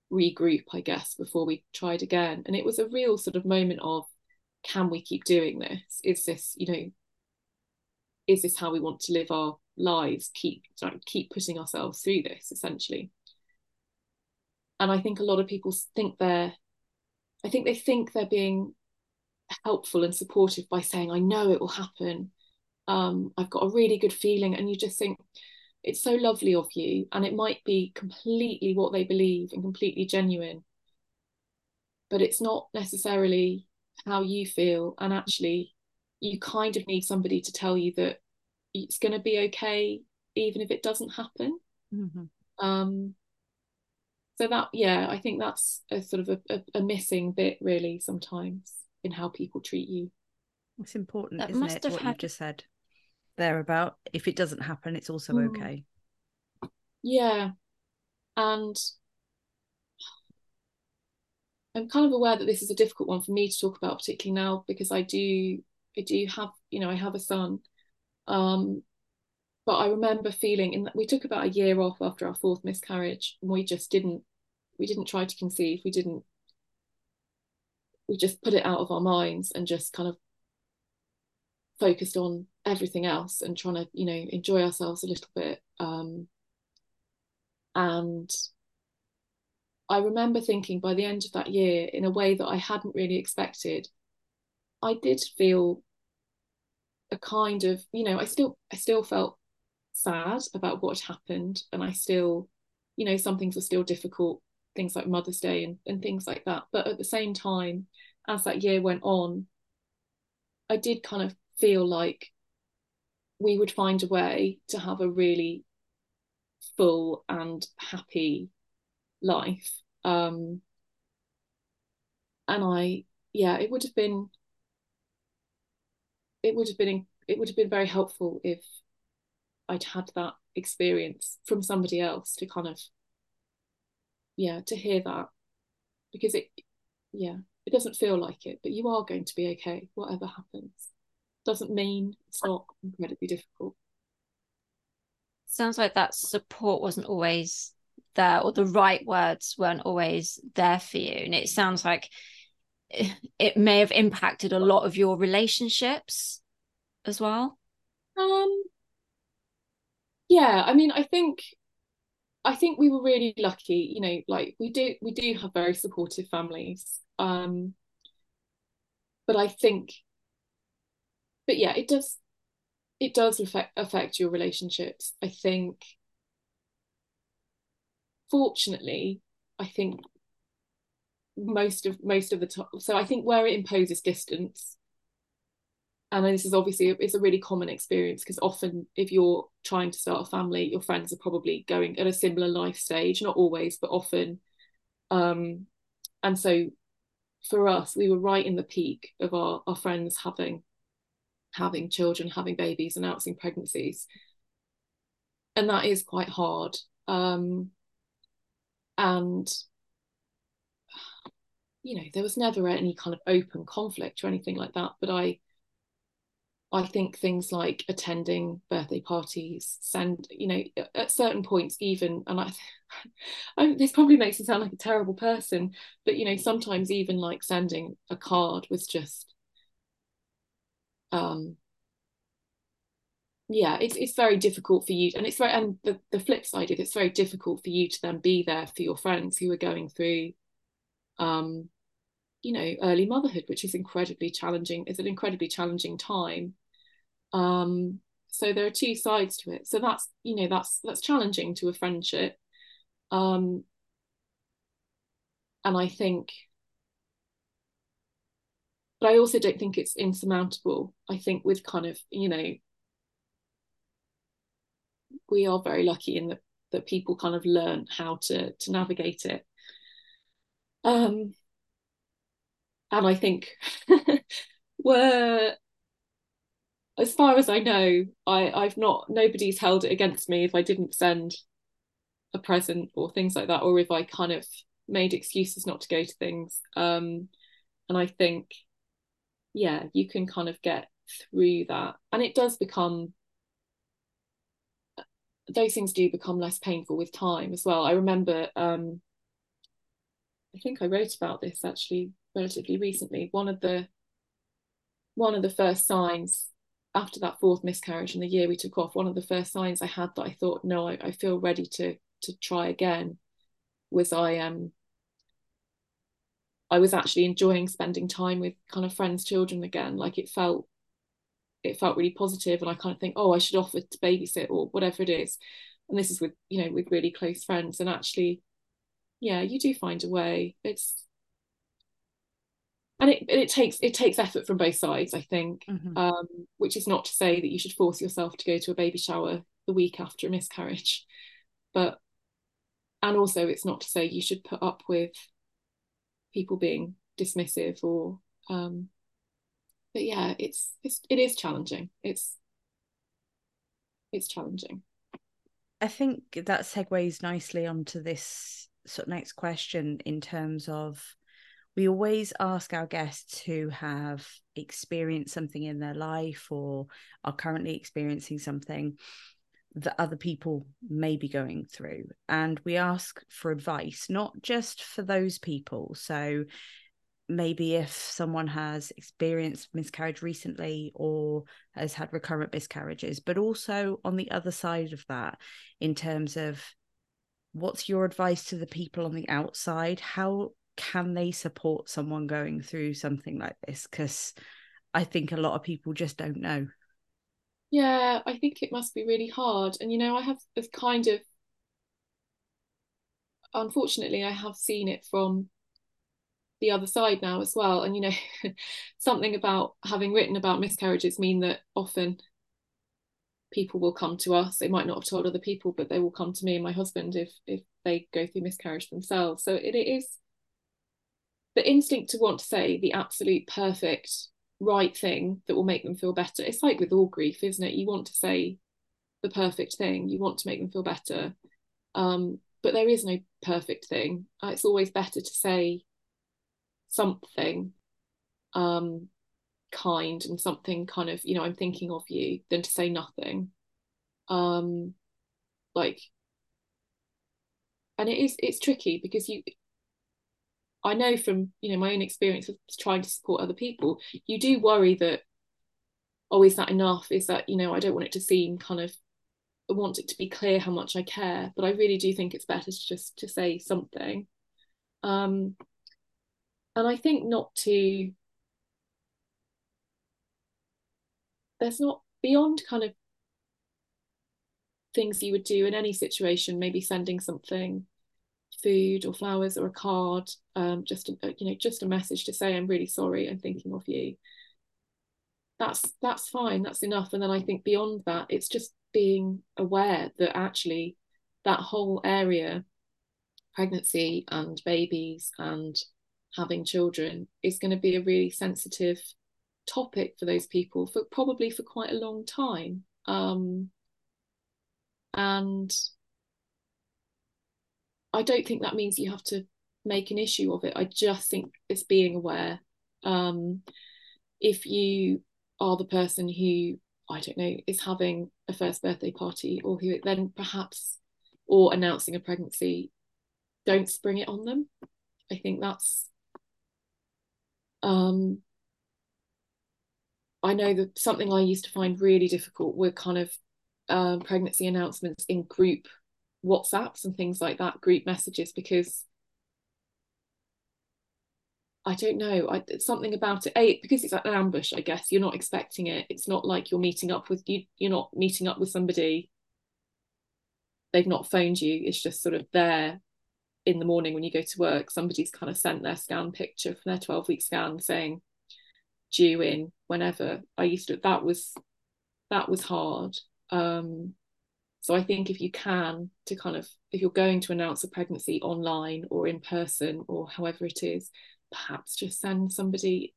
regroup, I guess, before we tried again. And it was a real sort of moment of, can we keep doing this? Is this, you know, is this how we want to live our lives? Keep putting ourselves through this, essentially. And I think a lot of people think they're being helpful and supportive by saying, I know it will happen. I've got a really good feeling. And you just think, it's so lovely of you. And it might be completely what they believe and completely genuine, but it's not necessarily how you feel. And actually, you kind of need somebody to tell you that it's going to be okay, even if it doesn't happen. Mm-hmm. So that, yeah, I think that's a sort of a missing bit, really, sometimes in how people treat you. It's important, that isn't it, what you just said there about if it doesn't happen, it's also okay. Yeah. And I'm kind of aware that this is a difficult one for me to talk about, particularly now, because I do have, you know, I have a son. But I remember feeling in that we took about a year off after our fourth miscarriage, and we just didn't try to conceive. We just put it out of our minds and just kind of focused on everything else and trying to, you know, enjoy ourselves a little bit. And I remember thinking by the end of that year, in a way that I hadn't really expected, I did feel a kind of, you know, I still felt sad about what happened, and I still, you know, some things were still difficult, things like Mother's Day and things like that. But at the same time, as that year went on, I did kind of feel like we would find a way to have a really full and happy life. It would have been very helpful if I'd had that experience from somebody else to kind of, yeah, to hear that, because it doesn't feel like it, but you are going to be okay, whatever happens. Doesn't mean it's not incredibly difficult. Sounds like that support wasn't always there, or the right words weren't always there for you. And it sounds like it may have impacted a lot of your relationships as well. Yeah, I mean, I think we were really lucky, you know, like we do have very supportive families. But yeah, it does affect your relationships. I think, fortunately, most of the time, so I think where it imposes distance, and this is obviously, it's a really common experience, because often if you're trying to start a family, your friends are probably going at a similar life stage, not always, but often. And so for us, we were right in the peak of our friends having children, having babies, announcing pregnancies, and that is quite hard. And you know, there was never any kind of open conflict or anything like that, but I think things like attending birthday parties, you know, at certain points even, and I this probably makes me sound like a terrible person, but you know, sometimes even like sending a card was just it's very difficult for you, and it's very, and the flip side is it's very difficult for you to then be there for your friends who are going through you know, early motherhood, which is incredibly challenging. It's an incredibly challenging time. So there are two sides to it. So that's, you know, that's challenging to a friendship. And I think, but I also don't think it's insurmountable. I think with kind of, you know, we are very lucky in that people kind of learn how to navigate it. And I think as far as I know, nobody's held it against me if I didn't send a present or things like that, or if I kind of made excuses not to go to things. And I think, yeah, you can kind of get through that. And it does become, those things do become less painful with time as well. I remember, I think I wrote about this actually relatively recently, one of the first signs after that fourth miscarriage and the year we took off, one of the first signs I had that I thought, no, I feel ready to try again, was I was actually enjoying spending time with kind of friends' children again. Like it felt really positive, and I kind of think, oh, I should offer to babysit or whatever it is. And this is with, you know, with really close friends. And actually, yeah, you do find a way. It takes effort from both sides, I think, mm-hmm. Which is not to say that you should force yourself to go to a baby shower the week after a miscarriage, and also it's not to say you should put up with people being dismissive or, but yeah, it is challenging. It's challenging. I think that segues nicely onto this sort of next question, in terms of, we always ask our guests who have experienced something in their life or are currently experiencing something that other people may be going through. And we ask for advice, not just for those people. So maybe if someone has experienced miscarriage recently or has had recurrent miscarriages, but also on the other side of that, in terms of what's your advice to the people on the outside? How can they support someone going through something like this? Because I think a lot of people just don't know. Yeah, I think it must be really hard. And, you know, I have this kind of, unfortunately, I have seen it from the other side now as well. And, you know, something about having written about miscarriages mean that often people will come to us. They might not have told other people, but they will come to me and my husband if they go through miscarriage themselves. So it is the instinct to want to say the absolute perfect right thing that will make them feel better. It's like with all grief, isn't it? You want to say the perfect thing. You want to make them feel better. But there is no perfect thing. It's always better to say something kind and something kind of, you know, I'm thinking of you, than to say nothing. And it's tricky because I know from, you know, my own experience of trying to support other people, you do worry that, oh, is that enough? Is that, you know, I don't want it to seem kind of, I want it to be clear how much I care, but I really do think it's better to just to say something. And I think there's not beyond kind of things you would do in any situation, maybe sending something, food or flowers or a card, just a message to say I'm really sorry, I'm thinking of you. That's fine, that's enough. And then I think beyond that, it's just being aware that actually that whole area, pregnancy and babies and having children, is going to be a really sensitive topic for those people for probably for quite a long time, and I don't think that means you have to make an issue of it. I just think it's being aware. If you are the person who, I don't know, is having a first birthday party, or who then perhaps, or announcing a pregnancy, don't spring it on them. I think that's, I know that something I used to find really difficult were kind of pregnancy announcements in group WhatsApps and things like that, group messages, because I don't know, it's something about it, because it's like an ambush, I guess. You're not expecting it. It's not like you're not meeting up with somebody, they've not phoned you, it's just sort of there in the morning when you go to work, somebody's kind of sent their scan picture from their 12-week scan saying due in whenever. That was hard. So I think if you can, to kind of, if you're going to announce a pregnancy online or in person or however it is, perhaps just send somebody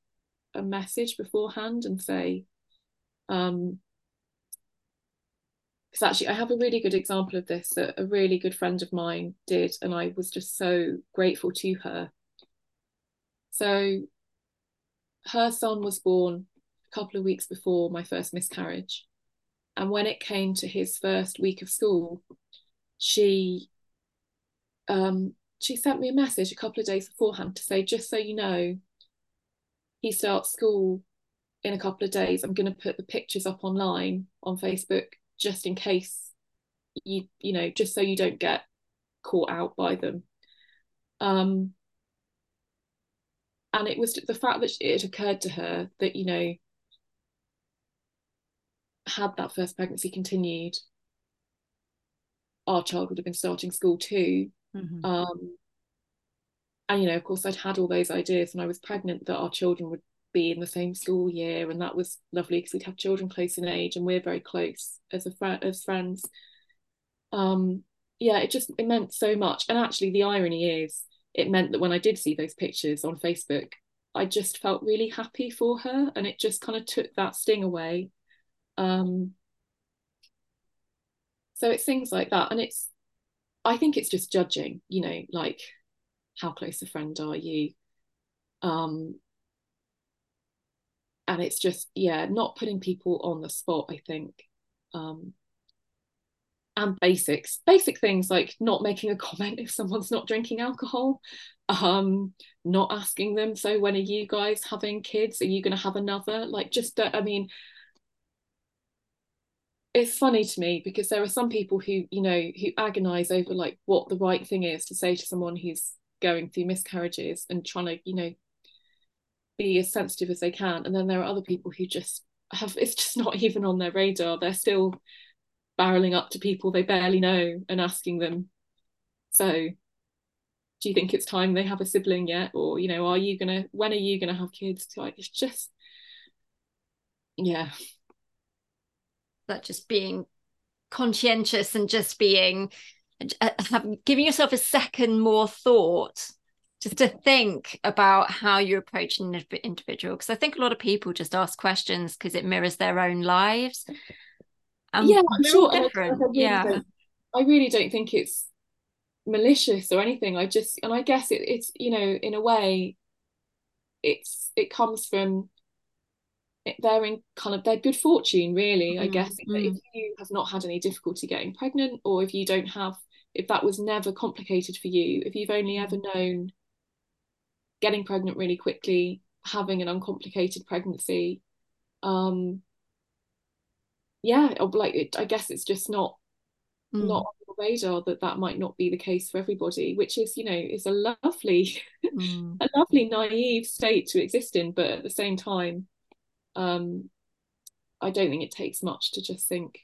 a message beforehand and say, because actually I have a really good example of this that a really good friend of mine did, and I was just so grateful to her. So her son was born a couple of weeks before my first miscarriage. And when it came to his first week of school, she sent me a message a couple of days beforehand to say, just so you know, he starts school in a couple of days, I'm going to put the pictures up online on Facebook, just in case you know, just so you don't get caught out by them. And it was the fact that it occurred to her that, you know, had that first pregnancy continued, our child would have been starting school too. Mm-hmm. And, you know, of course, I'd had all those ideas when I was pregnant that our children would be in the same school year, and that was lovely because we'd have children close in age, and we're very close as friends. Yeah, it meant so much. And actually, the irony is, it meant that when I did see those pictures on Facebook, I just felt really happy for her, and it just kind of took that sting away. So it's things like that, and I think it's just judging, you know, like, how close a friend are you? And it's just, yeah, not putting people on the spot, I think. And basic things like not making a comment if someone's not drinking alcohol, not asking them, so when are you guys having kids? Are you going to have another? Like, just, I mean, it's funny to me because there are some people who, you know, who agonize over like what the right thing is to say to someone who's going through miscarriages and trying to, you know, be as sensitive as they can. And then there are other people who just have, it's just not even on their radar. They're still barreling up to people they barely know and asking them, so do you think it's time they have a sibling yet? Or, you know, when are you gonna have kids? Like, it's just, yeah, that just being conscientious and just being giving yourself a second more thought, just to think about how you're approaching an individual, because I think a lot of people just ask questions because it mirrors their own lives. Yeah, I'm sure. I really don't think it's malicious or anything. I guess it's, you know, in a way, it comes from their good fortune, really. I guess if you have not had any difficulty getting pregnant, or if you don't have, if that was never complicated for you, if you've only ever known getting pregnant really quickly, having an uncomplicated pregnancy, yeah, like I guess it's just not on the radar that might not be the case for everybody, which is, you know, is a lovely, a lovely naive state to exist in. But at the same time, I don't think it takes much to just think,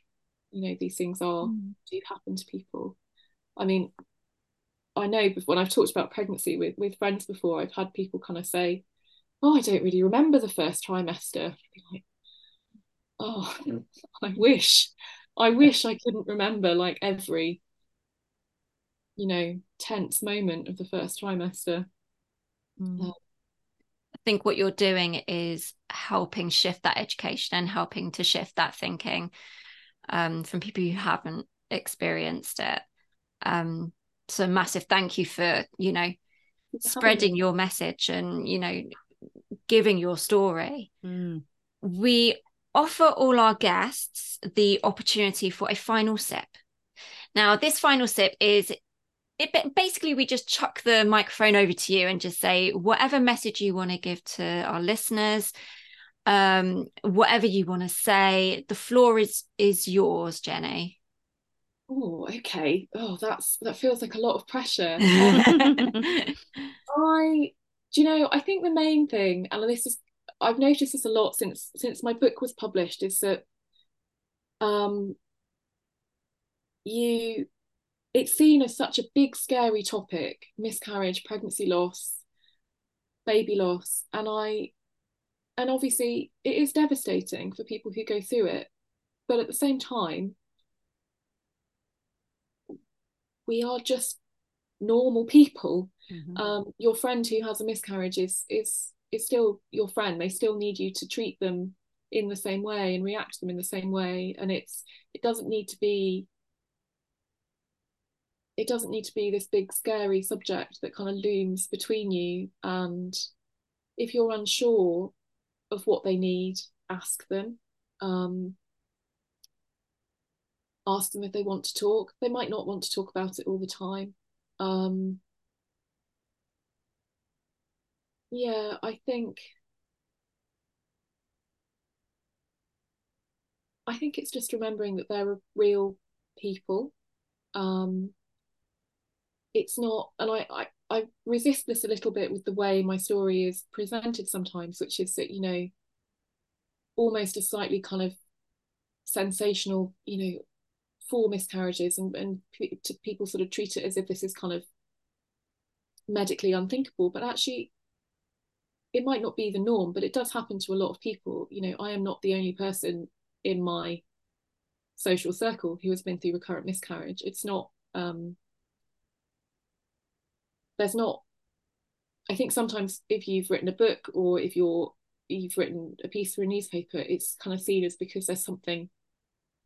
you know, these things do happen to people. I mean, I know when I've talked about pregnancy with friends before, I've had people kind of say, "Oh, I don't really remember the first trimester." Like, oh, I wish I couldn't remember like every, you know, tense moment of the first trimester. I think what you're doing is helping shift that education and helping to shift that thinking from people who haven't experienced it. So massive thank you for, you know, spreading your message and, you know, giving your story. We offer all our guests the opportunity for a final sip. Now, this final sip is, basically we just chuck the microphone over to you and just say whatever message you want to give to our listeners, whatever you want to say. The floor is yours, Jenny. Oh, okay. Oh, that feels like a lot of pressure. I think the main thing, and this is, I've noticed this a lot since my book was published, is that it's seen as such a big, scary topic: miscarriage, pregnancy loss, baby loss, and obviously it is devastating for people who go through it. But at the same time, we are just normal people. Mm-hmm. Your friend who has a miscarriage is still your friend. They still need you to treat them in the same way and react to them in the same way, and it doesn't need to be this big scary subject that kind of looms between you. And if you're unsure of what they need, ask them. Ask them if they want to talk. They might not want to talk about it all the time. Yeah, I think I think it's just remembering that there are real people. It's not, and I resist this a little bit with the way my story is presented sometimes, which is that, you know, almost a slightly kind of sensational, you know, four miscarriages, and people sort of treat it as if this is kind of medically unthinkable, but actually it might not be the norm, but it does happen to a lot of people. You know, I am not the only person in my social circle who has been through recurrent miscarriage. It's not, there's not, I think sometimes if you've written a book or if you've written a piece for a newspaper, it's kind of seen as because there's something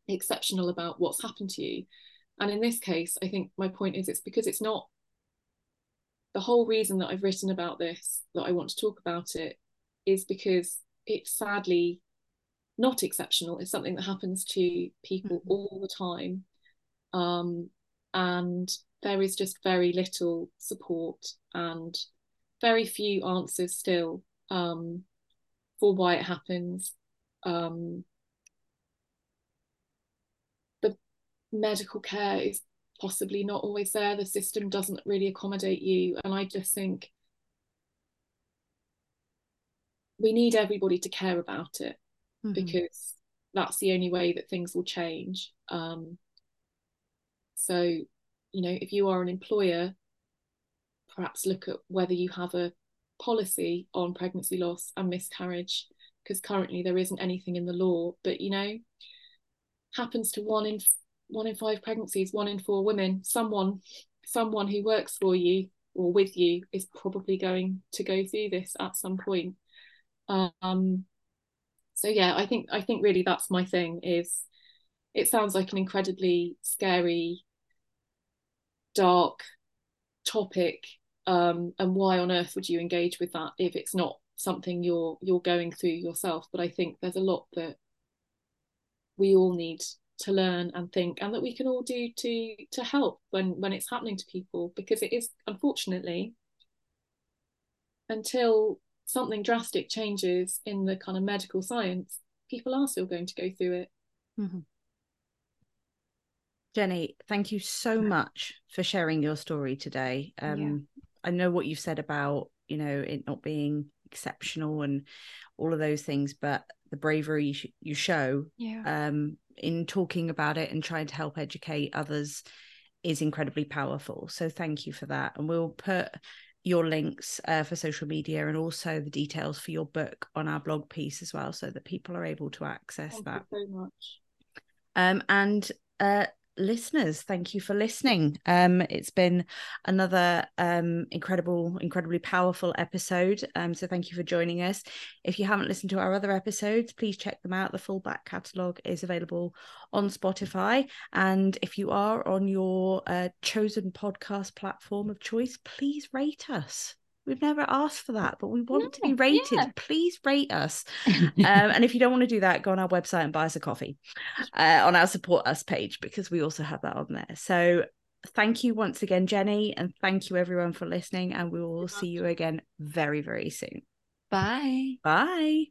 exceptional about what's happened to you. And in this case, I think my point is it's because it's not. The whole reason that I've written about this, that I want to talk about it, is because it's sadly not exceptional. It's something that happens to people all the time. And there is just very little support and very few answers still for why it happens. The medical care is possibly not always there. The system doesn't really accommodate you, and I just think we need everybody to care about it, because that's the only way that things will change. So, you know, if you are an employer, perhaps look at whether you have a policy on pregnancy loss and miscarriage, because currently there isn't anything in the law, but, you know, happens to one in five pregnancies, 1 in 4 women. Someone who works for you or with you is probably going to go through this at some point. So yeah, I think really that's my thing. Is it sounds like an incredibly scary, dark topic, and why on earth would you engage with that if it's not something you're going through yourself? But I think there's a lot that we all need to learn and think, and that we can all do to help when it's happening to people, because it is, unfortunately, until something drastic changes in the kind of medical science, people are still going to go through it. Jenny, thank you so much for sharing your story today. I know what you've said about, you know, it not being exceptional and all of those things, but the bravery you show in talking about it and trying to help educate others is incredibly powerful. So thank you for that. And we'll put your links for social media and also the details for your book on our blog piece as well, so that people are able to access that. Thank you so much. And listeners, thank you for listening. It's been another incredibly powerful episode, so thank you for joining us. If you haven't listened to our other episodes, please check them out. The full back catalogue is available on Spotify, and if you are on your chosen podcast platform of choice, please rate us. We've never asked for that, but we want to be rated. Yeah. Please rate us. And if you don't want to do that, go on our website and buy us a coffee on our support us page, because we also have that on there. So thank you once again, Jenny. And thank you everyone for listening. And we will see you again very, very soon. Bye. Bye.